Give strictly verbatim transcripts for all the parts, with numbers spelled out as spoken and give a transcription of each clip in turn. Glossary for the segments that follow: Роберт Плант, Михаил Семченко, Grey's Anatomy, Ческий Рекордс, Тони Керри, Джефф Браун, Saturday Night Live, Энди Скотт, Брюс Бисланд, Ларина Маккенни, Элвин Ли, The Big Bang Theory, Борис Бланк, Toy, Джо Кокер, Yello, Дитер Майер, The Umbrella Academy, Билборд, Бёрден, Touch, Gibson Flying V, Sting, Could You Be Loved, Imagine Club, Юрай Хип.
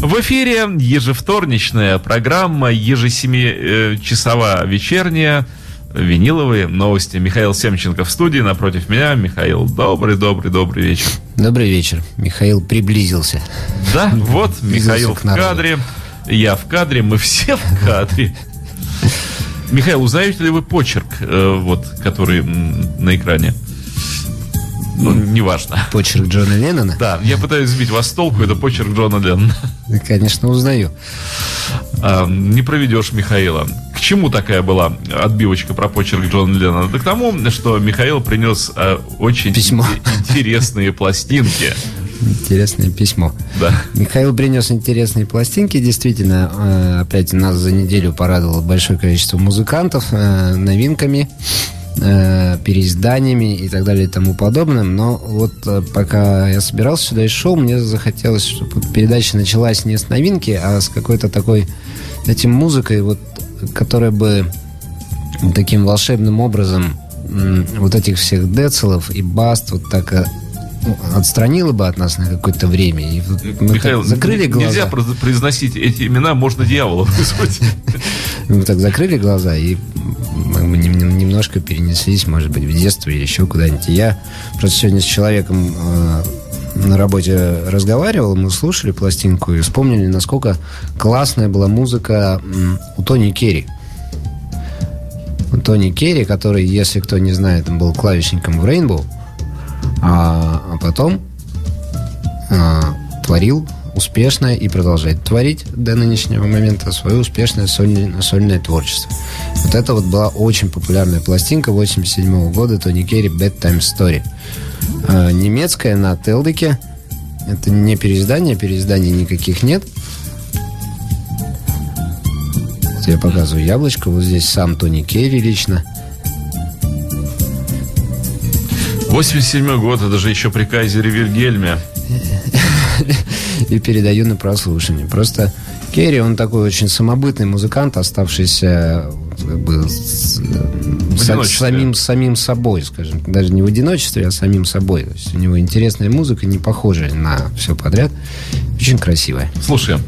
В эфире ежевторничная программа, ежесемичасовая вечерняя, виниловые новости. Михаил Семченко в студии, напротив меня Михаил. Добрый-добрый-добрый вечер. Добрый вечер. Михаил приблизился. Да, вот Михаил в кадре. Я в кадре, мы все в кадре. Михаил, узнаете ли вы почерк, вот, который на экране? Ну, неважно. Почерк Джона Леннона? Да, я пытаюсь сбить вас с толку, это почерк Джона Леннона. Конечно, узнаю. А, не проведешь Михаила. К чему такая была отбивочка про почерк Джона Леннона? Да к тому, что Михаил принес а, очень письмо. Интересные пластинки. Интересное письмо. Да. Михаил принес интересные пластинки. Действительно, опять нас за неделю порадовало большое количество музыкантов новинками, переизданиями и так далее и тому подобным. Но вот пока я собирался сюда и шел, мне захотелось, чтобы передача началась не с новинки, а с какой-то такой, этим музыкой, вот, которая бы таким волшебным образом вот этих всех децелов и баст вот так отстранила бы от нас на какое-то время. И мы Михаил, закрыли глаза. Нельзя произносить эти имена, можно дьявола вызвать. Мы так закрыли глаза и немножко перенеслись, может быть, в детство или еще куда-нибудь. Я просто сегодня с человеком на работе разговаривал, мы слушали пластинку и вспомнили, насколько классная была музыка у Тони Керри. У Тони Керри, который, если кто не знает, он был клавишником в Рейнбоу, а потом а, творил успешное и продолжает творить до нынешнего момента свое успешное сольное, сольное творчество. Вот это вот была очень популярная пластинка восемьдесят седьмого года Тони Керри «Bad Time Story». А, немецкая на Телдике. Это не переиздание, переизданий никаких нет. Вот я показываю яблочко. Вот здесь сам Тони Керри лично. восемьдесят седьмой год, это же еще при Кайзере Вильгельме. И передаю на прослушивание. Просто Керри, он такой очень самобытный музыкант, оставшийся как бы, с, с, самим, самим собой, скажем. Даже не в одиночестве, а самим собой. То есть у него интересная музыка, не похожая на все подряд. Очень красивая. Слушаем.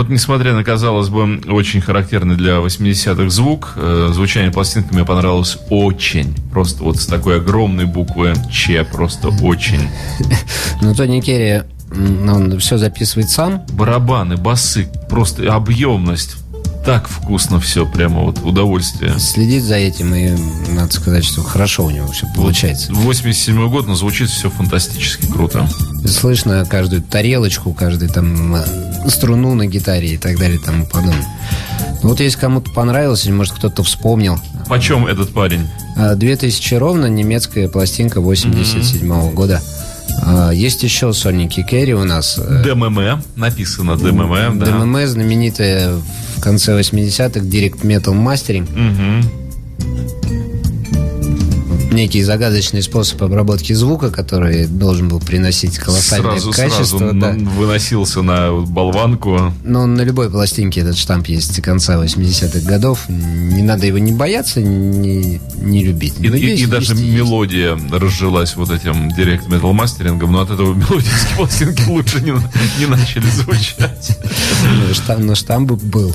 Вот, несмотря на, казалось бы, очень характерный для восьмидесятых звук, звучание пластинки мне понравилось очень. Просто вот с такой огромной буквы «Ч», просто очень. Ну, Тони Керри, он все записывает сам. Барабаны, басы, просто объемность. Так вкусно все, прямо вот удовольствие. Следит за этим, и надо сказать, что хорошо у него все получается. восемьдесят седьмой год, но звучит все фантастически круто. Слышно каждую тарелочку, каждую там струну на гитаре и так далее, и тому подобное. Вот если кому-то понравилось, или может кто-то вспомнил. Почем этот парень? две тысячи ровно, немецкая пластинка восемьдесят седьмого года. Есть еще сольники Керри у нас. ДММ, написано ДММ, да. ДММ, знаменитая в конце восьмидесятых Direct Metal Mastering. Угу. Некий загадочный способ обработки звука, который должен был приносить колоссальное сразу, качество. Сразу да. Выносился на болванку. Но на любой пластинке этот штамп есть с конца восьмидесятых годов. Не надо его ни бояться, ни, ни любить. И, и, есть, и даже есть, мелодия есть. Разжилась вот этим Direct Metal мастерингом, но от этого мелодические пластинки лучше не, не начали звучать. Но штамп был.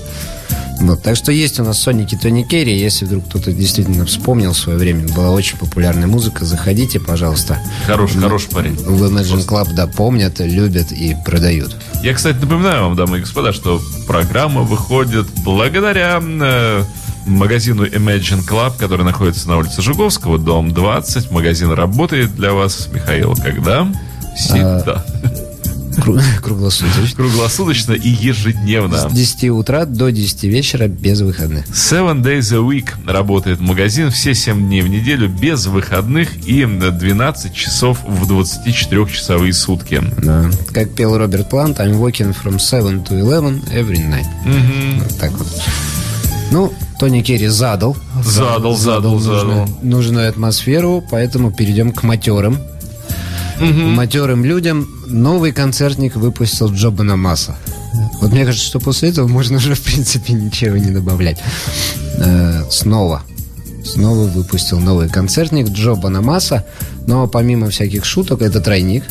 Вот, так что есть у нас сольники Тони Керри. Если вдруг кто-то действительно вспомнил в свое время, была очень популярная музыка. Заходите, пожалуйста. Хороший, М- хороший парень. В Imagine Club, да, помнят, любят и продают. Я, кстати, напоминаю вам, дамы и господа, что программа выходит благодаря э, магазину Imagine Club, который находится на улице Жуковского, дом двадцать. Магазин работает для вас, Михаил, когда? Всегда. Круглосуточно. Круглосуточно и ежедневно. С десяти утра до десяти вечера без выходных. Seven days a week работает магазин все семь дней в неделю без выходных и двенадцать часов в двадцатичетырехчасовые сутки. Да. Как пел Роберт Плант, I'm walking from seven to eleven every night. Mm-hmm. Вот так вот. Ну, Тони Керри задал. Задал, задал, задал. задал. Нужную, нужную атмосферу, поэтому перейдем к матерым. Mm-hmm. Матерым людям новый концертник выпустил Джо Бонамасса. Вот мне кажется, что после этого можно уже, в принципе, ничего не добавлять. Э-э- снова. Снова выпустил новый концертник Джо Бонамасса. Но помимо всяких шуток, это тройник.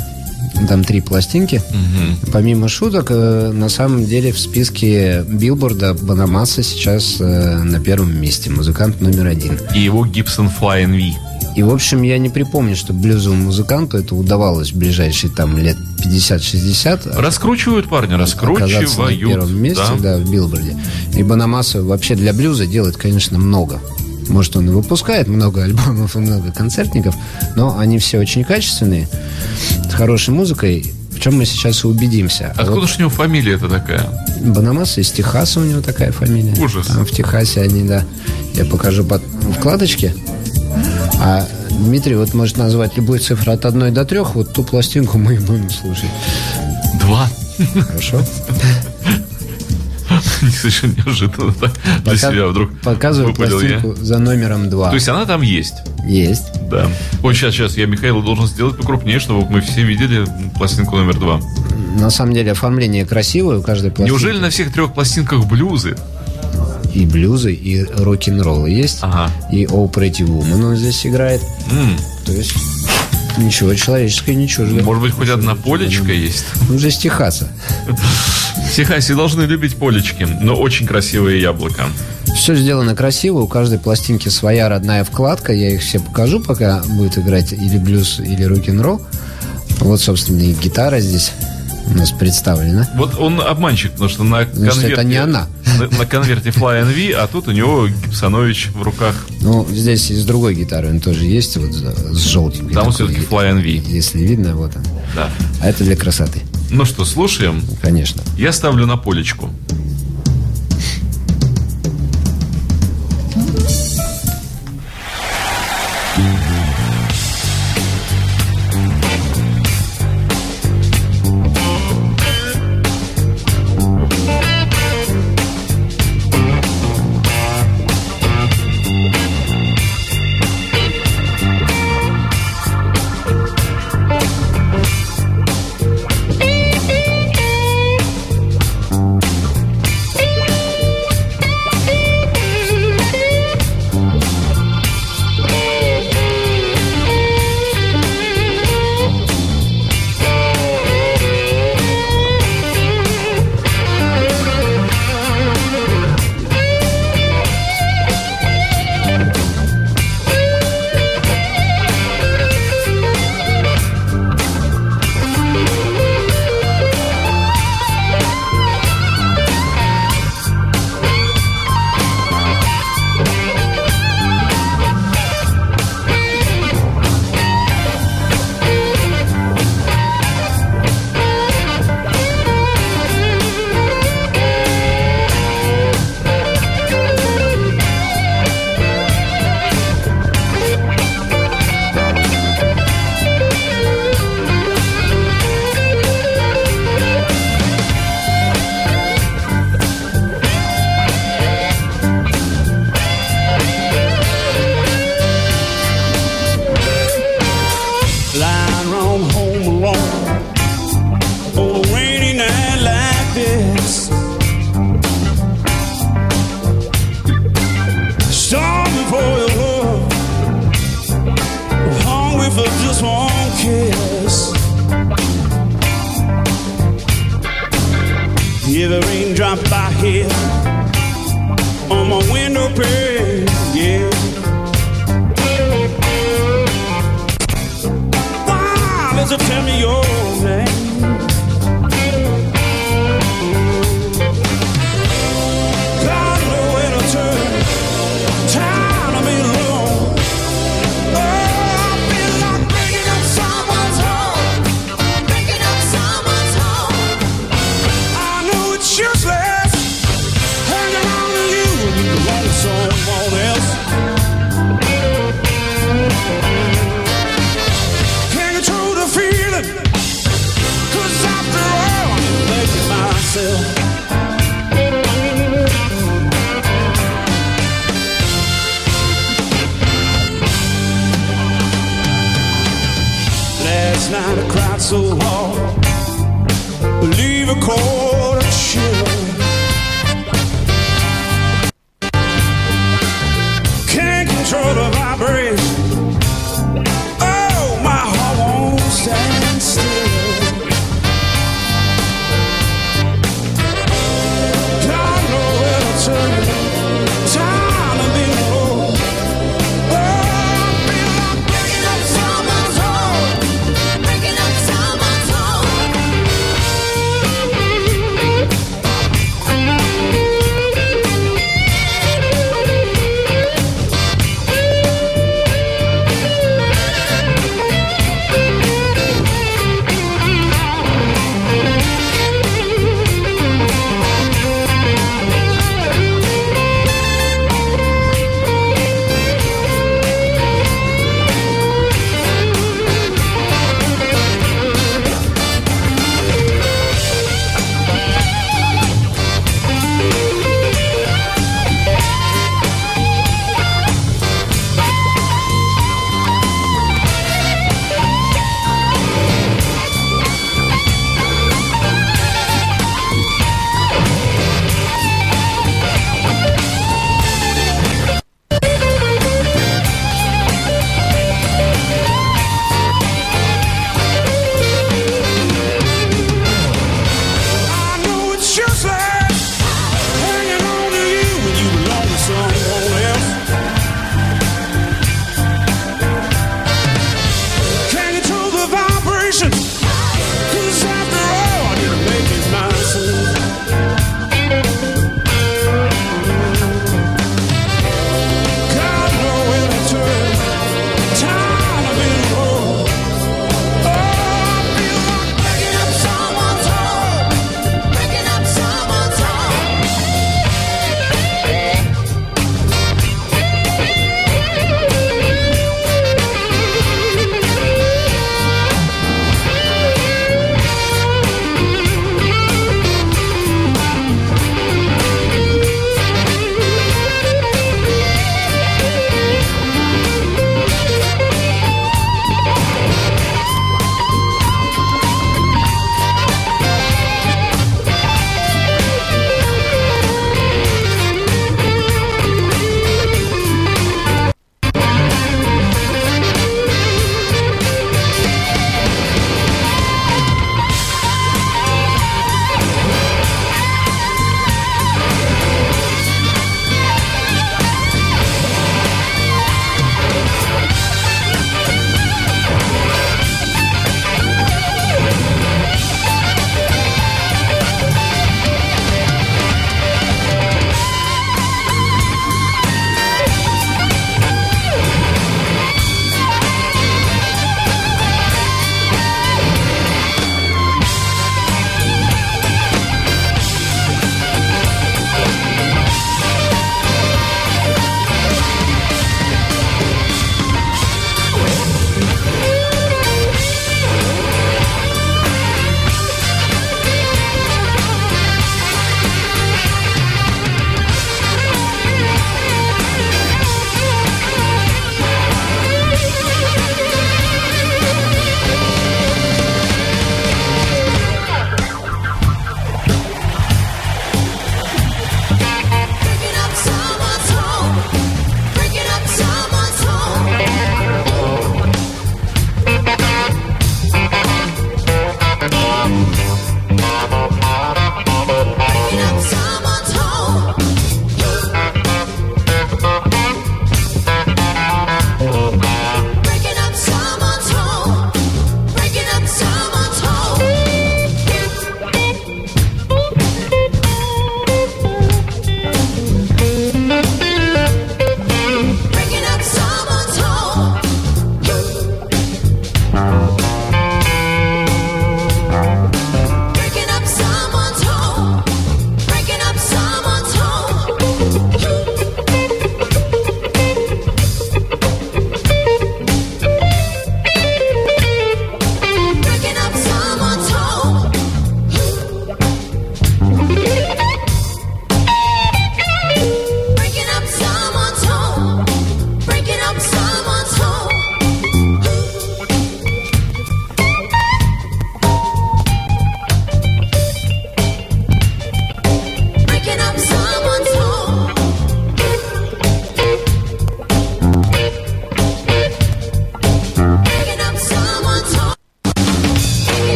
Там три пластинки. Mm-hmm. Помимо шуток, э- на самом деле в списке Билборда Бонамасса сейчас э- на первом месте. Музыкант номер один. И его Gibson Flying V. И, в общем, я не припомню, что блюзовому музыканту это удавалось в ближайшие там лет пятьдесят-шестьдесят. Раскручивают парня, раскручивают. Оказаться на первом месте, да, да в Билборде. И Бонамасса вообще для блюза делает, конечно, много. Может, он и выпускает много альбомов и много концертников, но они все очень качественные, с хорошей музыкой, в чем мы сейчас и убедимся. Откуда вот. Же у него фамилия-то такая? Бонамасса из Техаса у него такая фамилия. Ужас. Там в Техасе они, да. Я покажу под вкладочки. А Дмитрий вот может назвать любую цифру от одной до трех. Вот ту пластинку мы и будем слушать. Два. Хорошо. Совершенно неожиданно так для себя вдруг. Показываю пластинку за номером два. То есть она там есть? Есть. Да. Вот сейчас, сейчас я Михаилу должен сделать покрупнее, чтобы мы все видели пластинку номер два. На самом деле оформление красивое у каждой пластинки. Неужели на всех трех пластинках блюзы? И блюзы, и рок-н-ролл есть. Ага. И All Pretty Woman он здесь играет. Mm. То есть ничего человеческое, ничего. Может да? быть, хоть одна полечка есть? Ну, здесь Техаса. В Техасе должны любить полечки, но очень красивые яблоко. Все сделано красиво, у каждой пластинки своя родная вкладка. Я их все покажу, пока будет играть или блюз, или рок-н-ролл. Вот, собственно, и гитара здесь у нас представлена. Вот он обманщик, потому что на конверте... Значит, это не она. На, на конверте Fly эн ви, а тут у него Гибсонович в руках. Ну, здесь и с другой гитарой он тоже есть, вот с желтенькой. Там такой, все-таки Fly эн ви. Если видно, вот он. Да. А это для красоты. Ну что, слушаем? Конечно. Я ставлю на полечку. last night I cried so hard, leave a cold chill. Can't control the vibration. Oh, my heart won't stand still. Don't know where to turn. Time to be alone. Oh, feel like picking up someone's heart, picking up someone's heart.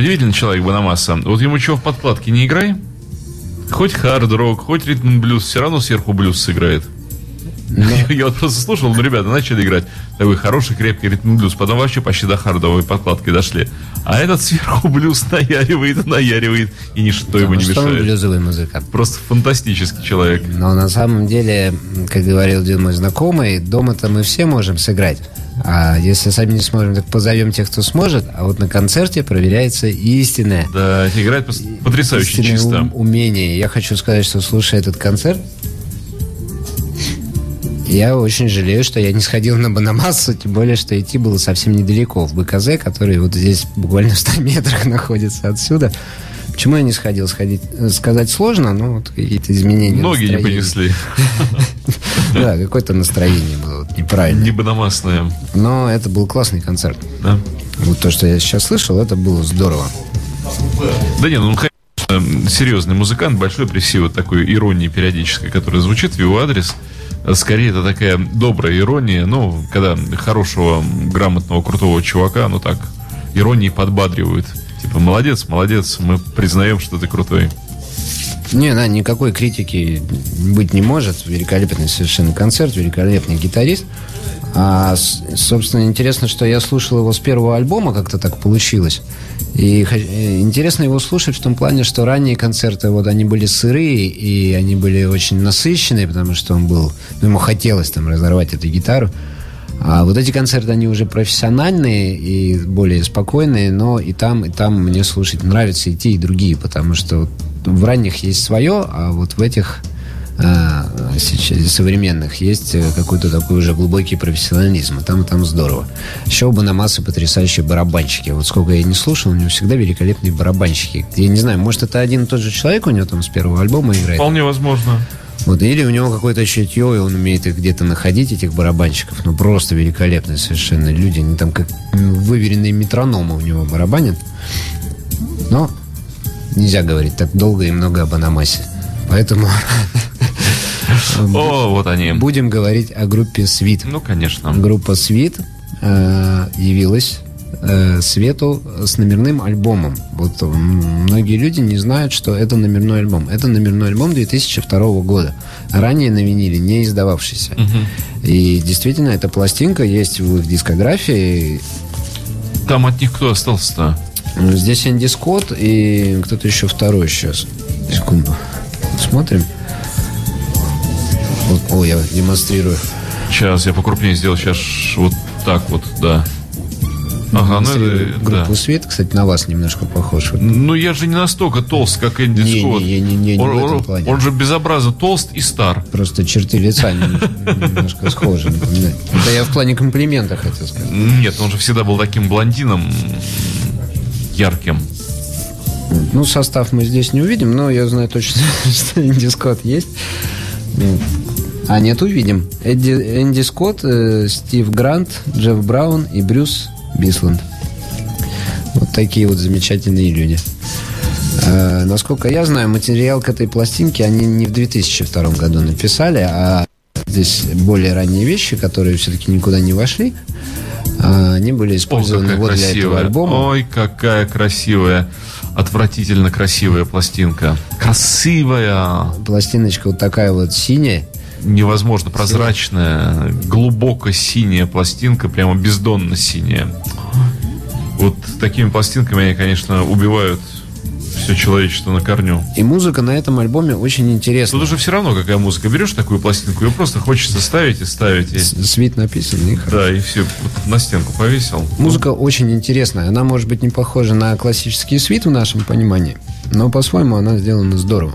Удивительный человек Бонамасса. Вот ему чего в подкладке не играй, хоть хард-рок, хоть ритм-блюз, все равно сверху блюз сыграет. Yeah. Я вот просто слушал, ну, ребята начали играть такой хороший, крепкий ритм-блюз, потом вообще почти до хардовой подкладки дошли. А этот сверху блюз наяривает, наяривает, и ничто ему не мешает. Что он блюзовый музыкант. Просто фантастический человек. Но на самом деле, как говорил один мой знакомый, дома-то мы все можем сыграть. А если сами не сможем, так позовем тех, кто сможет. А вот на концерте проверяется истинное. Да, играет потрясающе чисто. Ум- умение. Я хочу сказать, что слушая этот концерт, я очень жалею, что я не сходил на Бонамассу, тем более, что идти было совсем недалеко, в БКЗ, который вот здесь буквально в ста метрах находится отсюда. Почему я не сходил? Сходить, сказать сложно, но вот какие-то изменения. Ноги настроения. Не понесли. Да, какое-то настроение было неправильное. Не бономасное. Но это был классный концерт. Да. Вот то, что я сейчас слышал, это было здорово. Да не, ну конечно, серьезный музыкант, большой пресив вот такой иронии периодической, которая звучит в его адрес. Скорее, это такая добрая ирония. Ну, когда хорошего, грамотного, крутого чувака, ну так, иронии подбадривают. Типа, молодец, молодец, мы признаем, что ты крутой. Не, да, никакой критики быть не может. Великолепный совершенно концерт, великолепный гитарист. А, собственно, интересно, что я слушал его с первого альбома, как-то так получилось. И интересно его слушать в том плане, что ранние концерты, вот они были сырые, и они были очень насыщенные, потому что он был, ну, ему хотелось там разорвать эту гитару. А вот эти концерты, они уже профессиональные и более спокойные, но и там, и там мне слушать нравится и те, и другие, потому что вот в ранних есть свое, а вот в этих а, сейчас, современных есть какой-то такой уже глубокий профессионализм, и там, и там здорово. Еще у Бонамассы потрясающие барабанщики. Вот сколько я не слушал, у него всегда великолепные барабанщики. Я не знаю, может, это один и тот же человек у него там с первого альбома играет? Вполне возможно. Вот, или у него какое-то чутье, и он умеет их где-то находить, этих барабанщиков. Ну, просто великолепные совершенно люди. Они там как выверенные метрономы у него барабанят. Но нельзя говорить так долго и много о Бонамассе. Поэтому... О, вот они. Будем говорить о группе Свит. Ну, конечно. Группа Свит явилась свету с номерным альбомом. Вот многие люди не знают, что это номерной альбом. Это номерной альбом две тысячи второго года, ранее на виниле не издававшийся. Угу. И действительно, эта пластинка есть в их дискографии. Там от них кто остался-то? Здесь Энди Скотт и кто-то еще второй сейчас. Секунду. Смотрим. Вот, о, я демонстрирую. Сейчас я покрупнее сделал. Сейчас вот так вот, да. Ага, ну это, группу да. Свет, кстати, на вас немножко похож. Ну я же не настолько толст, как Энди не, Скотт. Не, не, не, не он, в этом плане. Он же безобразно толст и стар. Просто черты лица немножко схожи. Это я в плане комплимента хотел сказать. Нет, он же всегда был таким блондином ярким. Ну состав мы здесь не увидим, но я знаю точно, что Энди Скотт есть. А нет, увидим. Энди Скотт, Стив Грант, Джефф Браун и Брюс Бисланд. Вот такие вот замечательные люди. Э, насколько я знаю, материал к этой пластинке они не в две тысячи втором году написали, а здесь более ранние вещи, которые все-таки никуда не вошли. Э, они были использованы. О, вот красивая. Для этого альбома. Ой, какая красивая. Отвратительно красивая пластинка. Красивая. Пластиночка вот такая вот синяя. Невозможно прозрачная, глубоко синяя пластинка, прямо бездонно синяя. Вот такими пластинками они, конечно, убивают все человечество на корню. И музыка на этом альбоме очень интересна. Тут уже все равно, какая музыка. Берешь такую пластинку, ее просто хочется ставить и ставить. И... Свит написан. И да, и все, на стенку повесил. Музыка ну. очень интересная. Она, может быть, не похожа на классический Свит в нашем понимании, но по-своему она сделана здорово.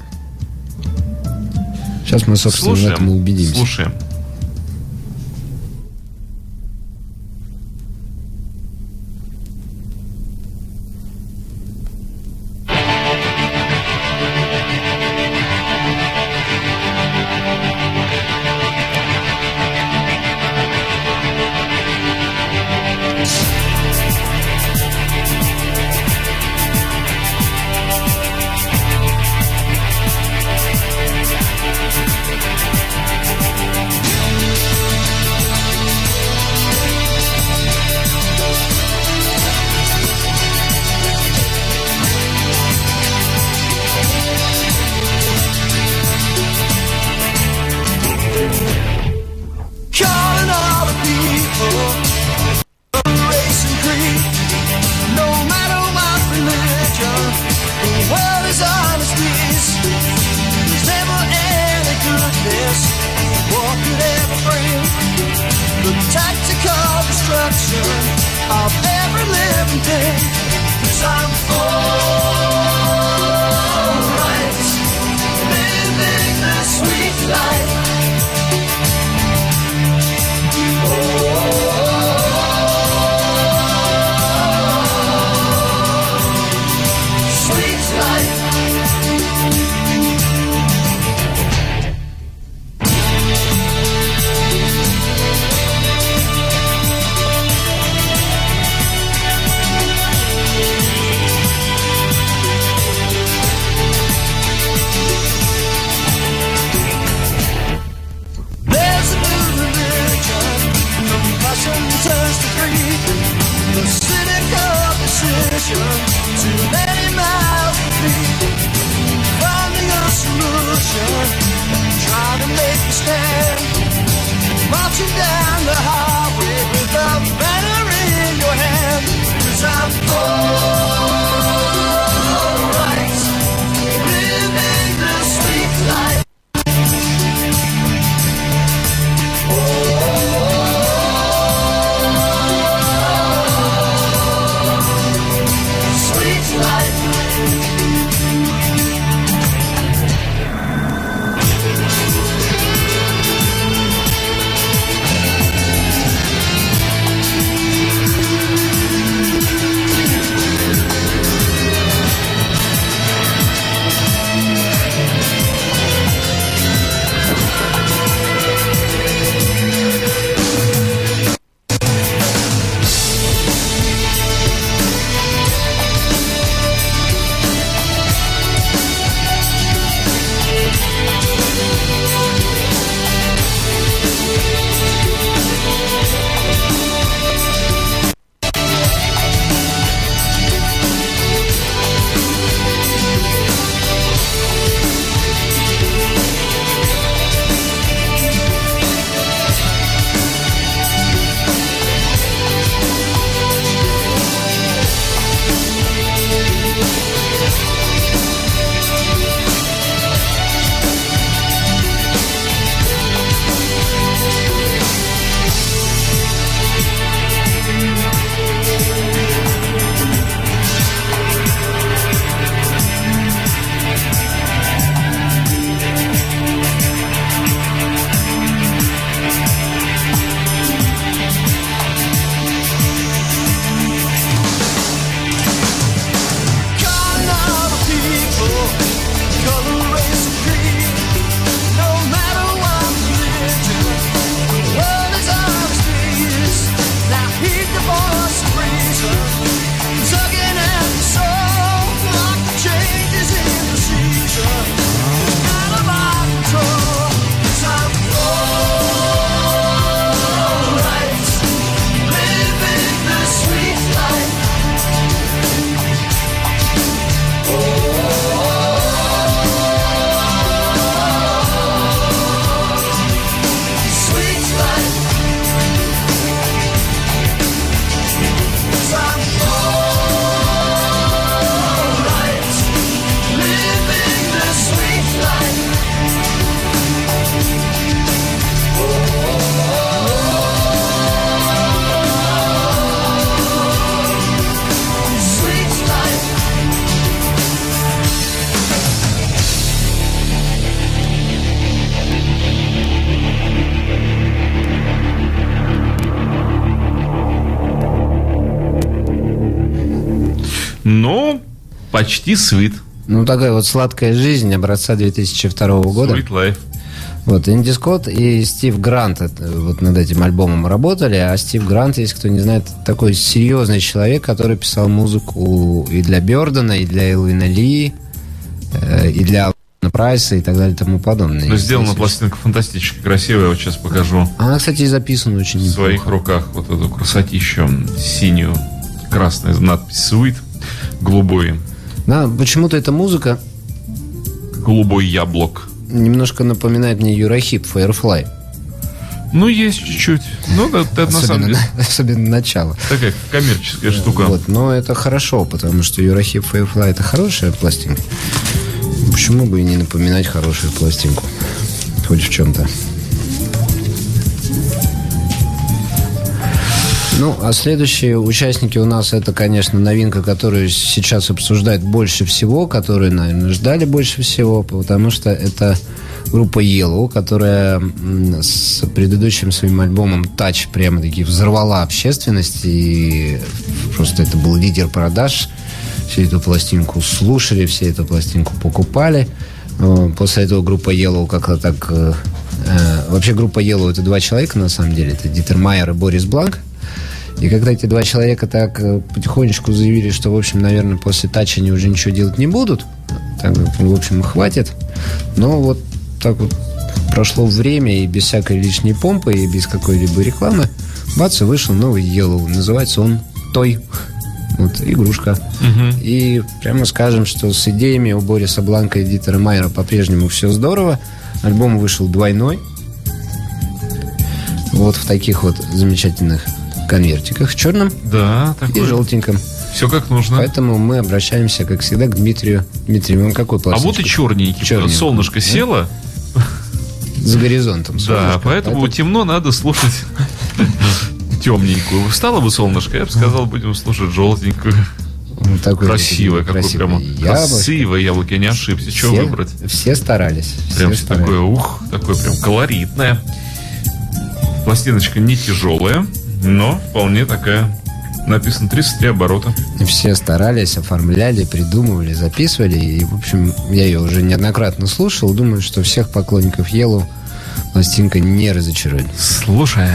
Сейчас мы, собственно, слушаем, в этом убедимся. Слушаем. Ну, почти Свит. Ну, такая вот сладкая жизнь образца две тысячи второго года. Sweet Life. Вот, Энди Скотт и Стив Грант вот над этим альбомом работали. А Стив Грант, если кто не знает, такой серьезный человек, который писал музыку и для Бёрдена, и для Элвина Ли, и для Алана Прайса и так далее и тому подобное. Ну, сделана кстати, пластинка фантастически красивая, я вот сейчас покажу. Она, кстати, и записана очень неплохо. В своих руках вот эту красотищу синюю, красную надпись Sweet. Голубой. Да, почему-то эта музыка... Голубой яблок. Немножко напоминает мне Юрай Хип, Firefly. Ну, есть чуть-чуть. Ну, да, это особенно, на самом деле... Особенно начало. Такая коммерческая штука. Вот, но это хорошо, потому что Юрай Хип, Firefly — это хорошая пластинка. Почему бы и не напоминать хорошую пластинку? участвует хоть в чем-то. Ну, а следующие участники у нас, это, конечно, новинка, которую сейчас обсуждают больше всего, которую, наверное, ждали больше всего, потому что это группа Yello, которая с предыдущим своим альбомом Touch прямо-таки взорвала общественность, и просто это был лидер продаж. Всю эту пластинку слушали, все эту пластинку покупали. После этого группа Yello как-то так... Вообще группа Yello — это два человека, на самом деле. Это Дитер Майер и Борис Бланк. И когда эти два человека так потихонечку заявили, что, в общем, наверное, после Touch они уже ничего делать не будут, так, в общем, хватит. Но вот так вот прошло время, и без всякой лишней помпы, и без какой-либо рекламы, бац, вышел новый Yello. Называется он Toy. Вот, игрушка. Угу. И прямо скажем, что с идеями у Бориса Бланка и Дитера Майера по-прежнему все здорово. Альбом вышел двойной. Вот в таких вот замечательных конвертиках в черном, да, и желтеньком. Все как нужно. Поэтому мы обращаемся, как всегда, к Дмитрию. Дмитрий, вам какой пластинчик? А вот и черненький. черненький. Солнышко, да? Село. За горизонтом. Солнышко. Да, поэтому, поэтому темно, надо слушать темненькую. Встало бы солнышко, я бы сказал, будем слушать желтенькую. Вот такой красивое, какое прямо красивое яблоко, я не ошибся. Что выбрать? Все старались. Прям все старались. Такое, ух, такое прям колоритное. Пластиночка не тяжелая, но вполне такая. Написано тридцать три оборота. Все старались, оформляли, придумывали, записывали. И, в общем, я ее уже неоднократно слушал. Думаю, что всех поклонников Yello пластинка не разочарует. Слушаем.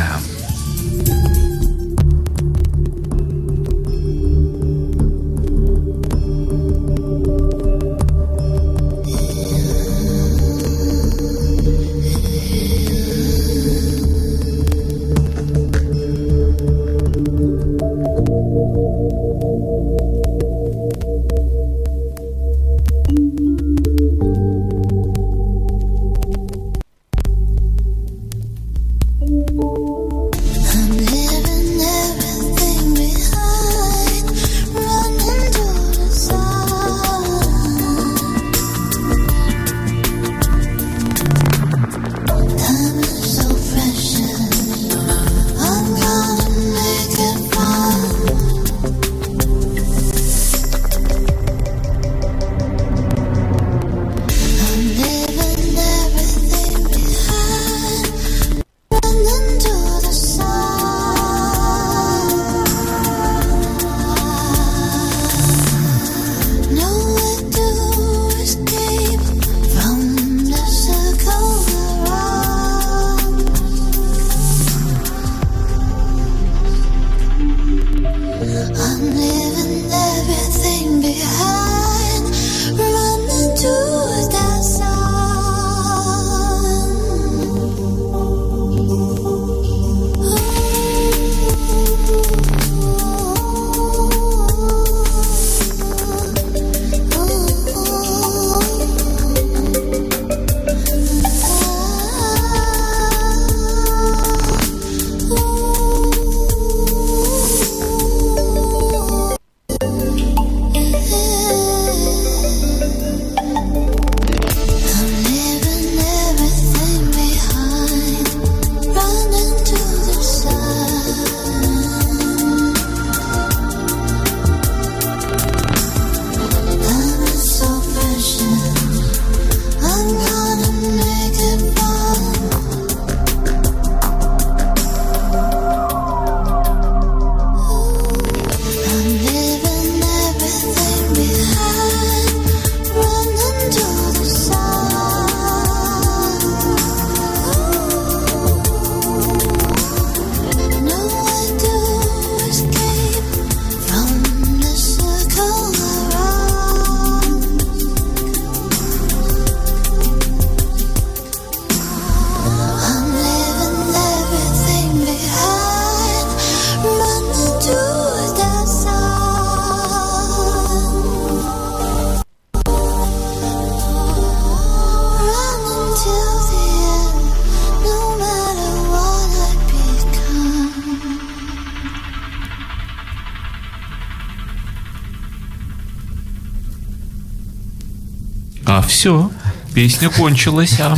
Все, песня кончилась. А.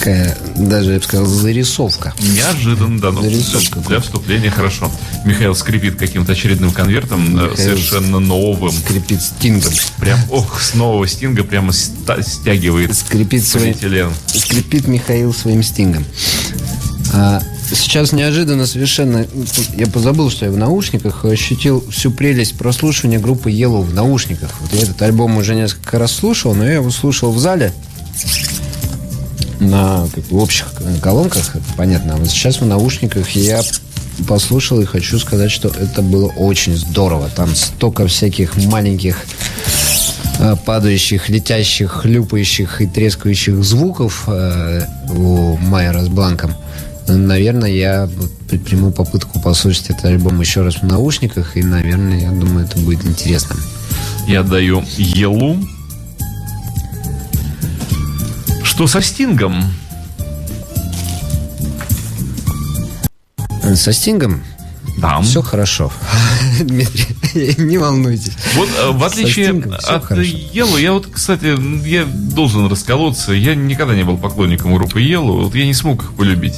такая, даже, я бы сказал, зарисовка. Неожиданно, да, но зарисовка для вступления хорошо. Михаил скрипит каким-то очередным конвертом, Михаил совершенно новым. Скрипит Стингом. Прям, ох, с нового Стинга прямо стягивает. Скрипит своим, скрипит Михаил своим Стингом. А сейчас неожиданно совершенно, я позабыл, что я в наушниках, ощутил всю прелесть прослушивания группы Yello в наушниках. Вот я этот альбом уже несколько раз слушал, но я его слушал в зале на как, общих колонках, это понятно. А вот сейчас в наушниках я послушал и хочу сказать, что это было очень здорово. Там столько всяких маленьких падающих, летящих, хлюпающих и трескающих звуков у Майера с Бланком. Наверное, я предприму попытку послушать этот альбом еще раз в наушниках, и, наверное, я думаю, это будет интересно. Я даю Елу. Что со Стингом? Со Стингом? Да. Все хорошо. Дмитрий, не волнуйтесь. Вот в отличие от Yello, я вот, кстати, я должен расколоться. Я никогда не был поклонником группы Yello. Вот я не смог их полюбить.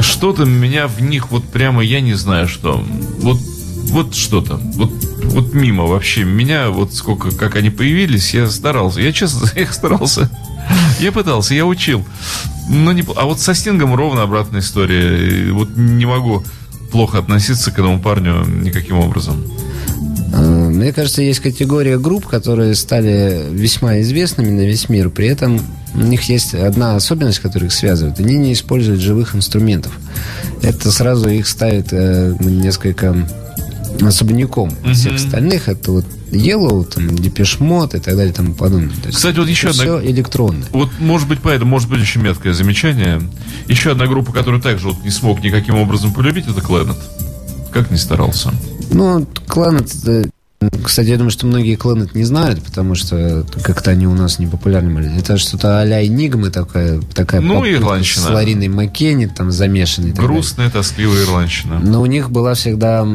Что-то меня в них вот прямо, я не знаю что. Вот, вот что-то. Вот, вот мимо вообще меня, вот сколько, как они появились, я старался. Я честно, я их старался. Я пытался, я учил. Но не, а вот со Стингом ровно обратная история. Вот не могу плохо относиться к этому парню никаким образом. Мне кажется, есть категория групп, которые стали весьма известными на весь мир. При этом у них есть одна особенность, которая их связывает. Они не используют живых инструментов. Это сразу их ставит э, несколько особняком от mm-hmm. всех остальных. Это вот Yello, там, Depeche Mode и так далее, тому подобное. То есть, кстати, вот еще одна... все электронное. Вот, может быть, поэтому, может быть, еще меткое замечание. Еще одна группа, которую также вот не смог никаким образом полюбить, это Clannad. Как не старался. Ну, Clannad... Кстати, я думаю, что многие Clannad не знают, потому что как-то они у нас не популярны были. Это что-то а-ля Энигма такая, такая ну, попытка ирландщина. С Лариной Маккенни там замешанной. Грустная, тоскливая ирландщина. Но у них была всегда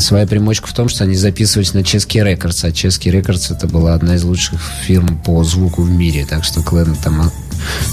своя примочка в том, что они записывались на Ческий Рекордс, а Ческий Рекордс это была одна из лучших фирм по звуку в мире, так что Clannad там...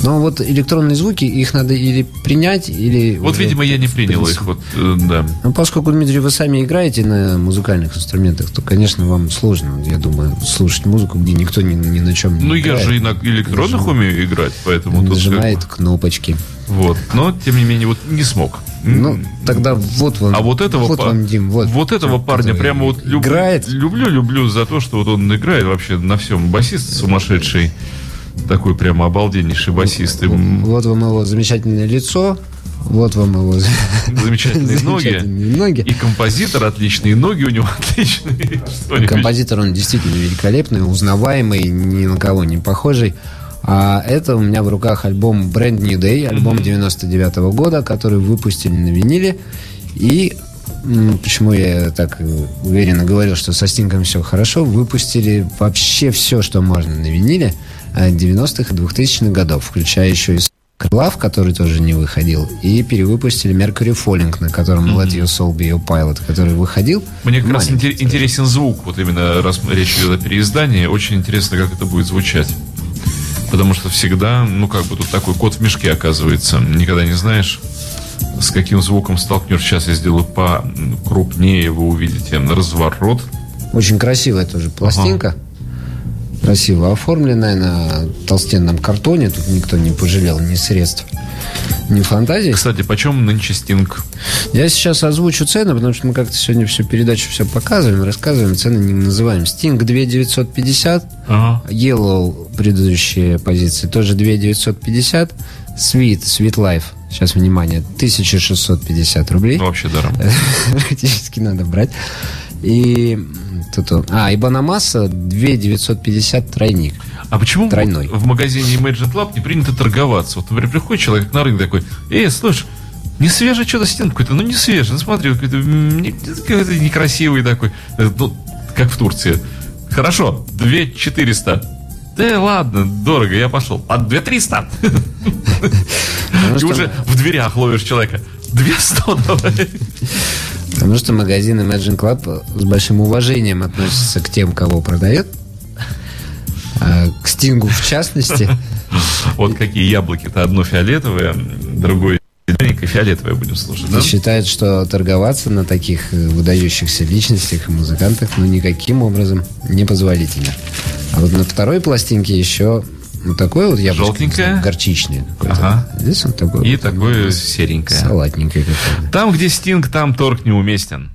Но вот электронные звуки, их надо или принять, или... Вот, видимо, я не принял принес... их, вот, да. Ну, поскольку, Дмитрий, вы сами играете на музыкальных инструментах, то, конечно, вам сложно, я думаю, слушать музыку, где никто ни, ни на чем не ну, играет. Ну, я же и на электронных Нажим... умею играть, поэтому... Нажимает как... кнопочки. Вот, но, тем не менее, вот не смог. Ну, тогда вот вам, а вот этого, вот пар... вам, Дим, вот. Вот этого парня прямо вот люб... играет. люблю, люблю за то, что вот он играет вообще на всем. Басист сумасшедший. Такой прямо обалденнейший басист. Вот, вот вам его замечательное лицо, вот вам его замечательные, замечательные ноги. ноги. И композитор отличный, и ноги у него отличные. Композитор он действительно великолепный, узнаваемый, ни на кого не похожий. А это у меня в руках альбом Brand New Day, альбом девяносто девятого года, который выпустили на виниле. И почему я так уверенно говорил, что со Стингом все хорошо, выпустили вообще все, что можно на виниле девяностых и двухтысячных годов, включая еще и Love, который тоже не выходил, и перевыпустили Mercury Falling, на котором mm-hmm. Let Your Soul Be Your Pilot, который выходил. Мне как раз интерес, интересен звук, вот именно раз речь идет о переиздании, очень интересно, как это будет звучать. Потому что всегда, ну как бы тут такой кот в мешке оказывается, никогда не знаешь, с каким звуком столкнешься. Сейчас я сделаю покрупнее, вы увидите разворот. Очень красивая тоже пластинка. Ага. Красиво оформленная на толстенном картоне. Тут никто не пожалел ни средств, ни фантазии. Кстати, почем нынче Стинг? Я сейчас озвучу цену, потому что мы как-то сегодня всю передачу все показываем, рассказываем, цены не называем. Стинг две тысячи девятьсот пятьдесят, ага. Yello, предыдущие позиции, тоже две тысячи девятьсот пятьдесят. Свит, Свит Лайф, сейчас, внимание, тысяча шестьсот пятьдесят рублей. Ну, вообще даром. Практически надо брать. И... А, и Бонамасса две тысячи девятьсот пятьдесят тройник. А почему тройной? В магазине Imagine Club не принято торговаться? Вот, например, приходит человек на рынок такой: эй, слушай, не свежий что-то Стинг какой-то, ну не свежий, ну смотри, какой-то, какой-то некрасивый такой. Ну, как в Турции. Хорошо, две тысячи четыреста. Да ладно, дорого, я пошел. А две тысячи триста. И уже в дверях ловишь человека. двести давай. Потому что магазин Imagine Club с большим уважением относится к тем, кого продает, к Стингу в частности. Вот какие яблоки-то, одно фиолетовое, другое зелененькое, фиолетовое будем слушать. Да? Считает, что торговаться на таких выдающихся личностях и музыкантах ну никаким образом не позволительно. А вот на второй пластинке еще ну такое вот яблочко. Желтенькое. Горчичное. Ага. Здесь он такой. И вот, такое там, серенькое. Салатненькое какое-то. Там, где Стинг, там торг неуместен.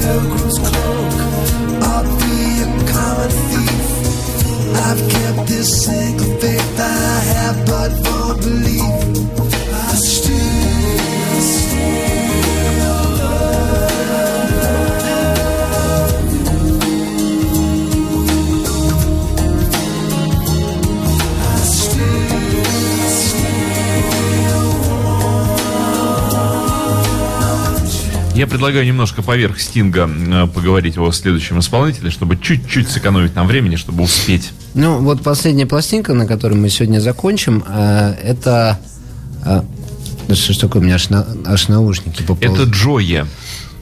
Pilgrim's cloak, I'll be a common thief. I I've kept this single faith I have but won't believe. I still, still love you. I still, still want you. Я предлагаю немножко поверх Стинга поговорить о следующем исполнителе, чтобы чуть-чуть сэкономить нам времени, чтобы успеть. Ну, вот последняя пластинка, на которой мы сегодня закончим, это... Что такое? У меня аж, на... аж наушники попали. Это Джоя.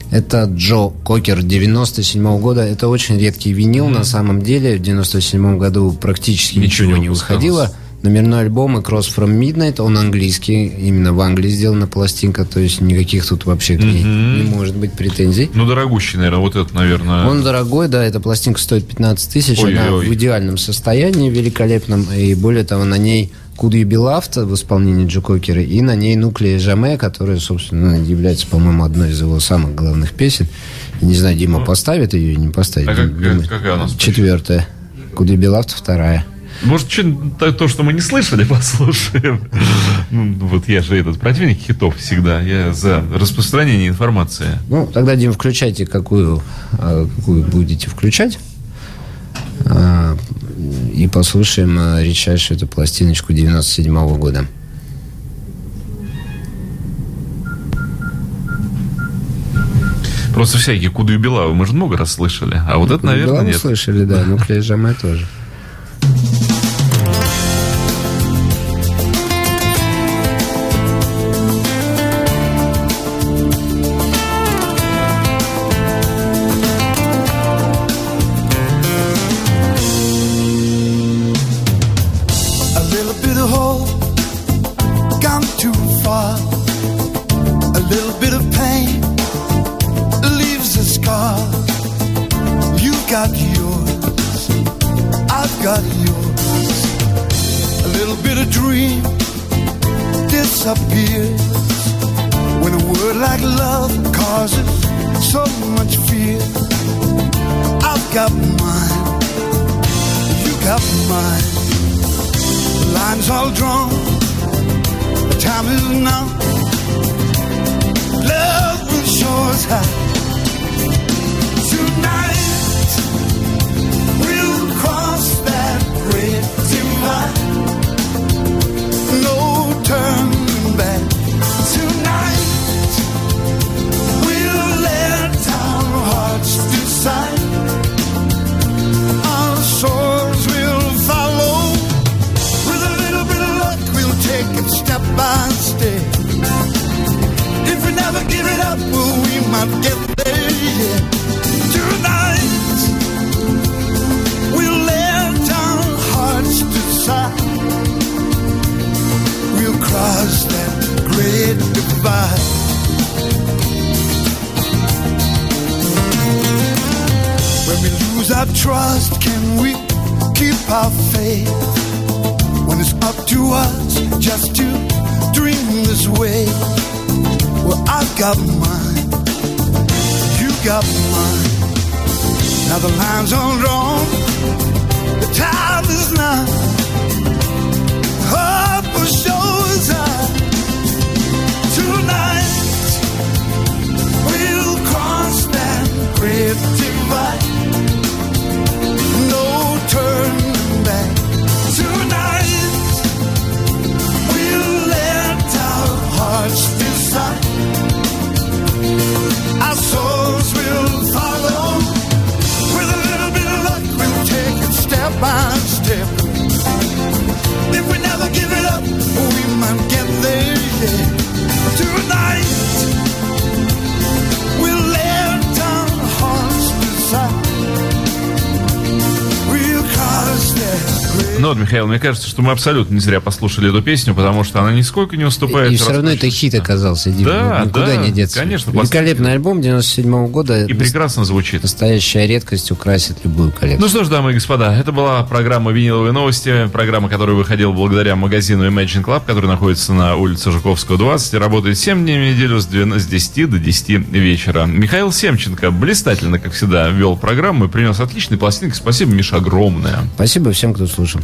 Это Джо Кокер девяносто седьмого года. Это очень редкий винил, mm-hmm. на самом деле. В девяносто седьмом году практически ничего, ничего не выходило. Номерной альбом и Cross From Midnight, он английский, именно в Англии сделана пластинка, то есть никаких тут вообще к ней mm-hmm. не может быть претензий. Ну, дорогущий, наверное, вот это, наверное... Он дорогой, да, эта пластинка стоит пятнадцать тысяч, ой, она ой. в идеальном состоянии, великолепном, и более того, на ней Could You Be Loved в исполнении Джо Кокера, и на ней Нуклея Жаме, которая, собственно, является, по-моему, одной из его самых главных песен. Не знаю, Дима ну, поставит ее или не поставит. А как, Дима, какая она? Четвертая. Could You Be Loved вторая. Может, что-то, то, что мы не слышали, послушаем. Ну, вот я же этот противник хитов всегда. Я за распространение информации. Ну, тогда, Дим, включайте, какую, какую будете включать. И послушаем редчайшую эту пластиночку девяносто седьмого года. Просто всякие Could You Be Loved мы же много раз слышали. А вот ну, это, наверное, нет. Мы слышали, да, но Нуклея Жаме тоже. We'll Ну вот, Михаил, мне кажется, что мы абсолютно не зря послушали эту песню, потому что она нисколько не уступает. И, и все равно это хит оказался, Дима. Да, никуда да, не деться. Конечно, великолепный альбом девяносто седьмого года. И прекрасно звучит. Настоящая редкость украсит любую коллекцию. Ну что ж, дамы и господа, это была программа «Виниловые новости», программа, которая выходила благодаря магазину Imagine Club, который находится на улице Жуковского, двадцать, и работает семь дней в неделю с десяти до десяти вечера. Михаил Семченко блистательно, как всегда, вел программу и принес отличные пластинки. Спасибо, Миша, огромное. Спасибо всем, кто слушал.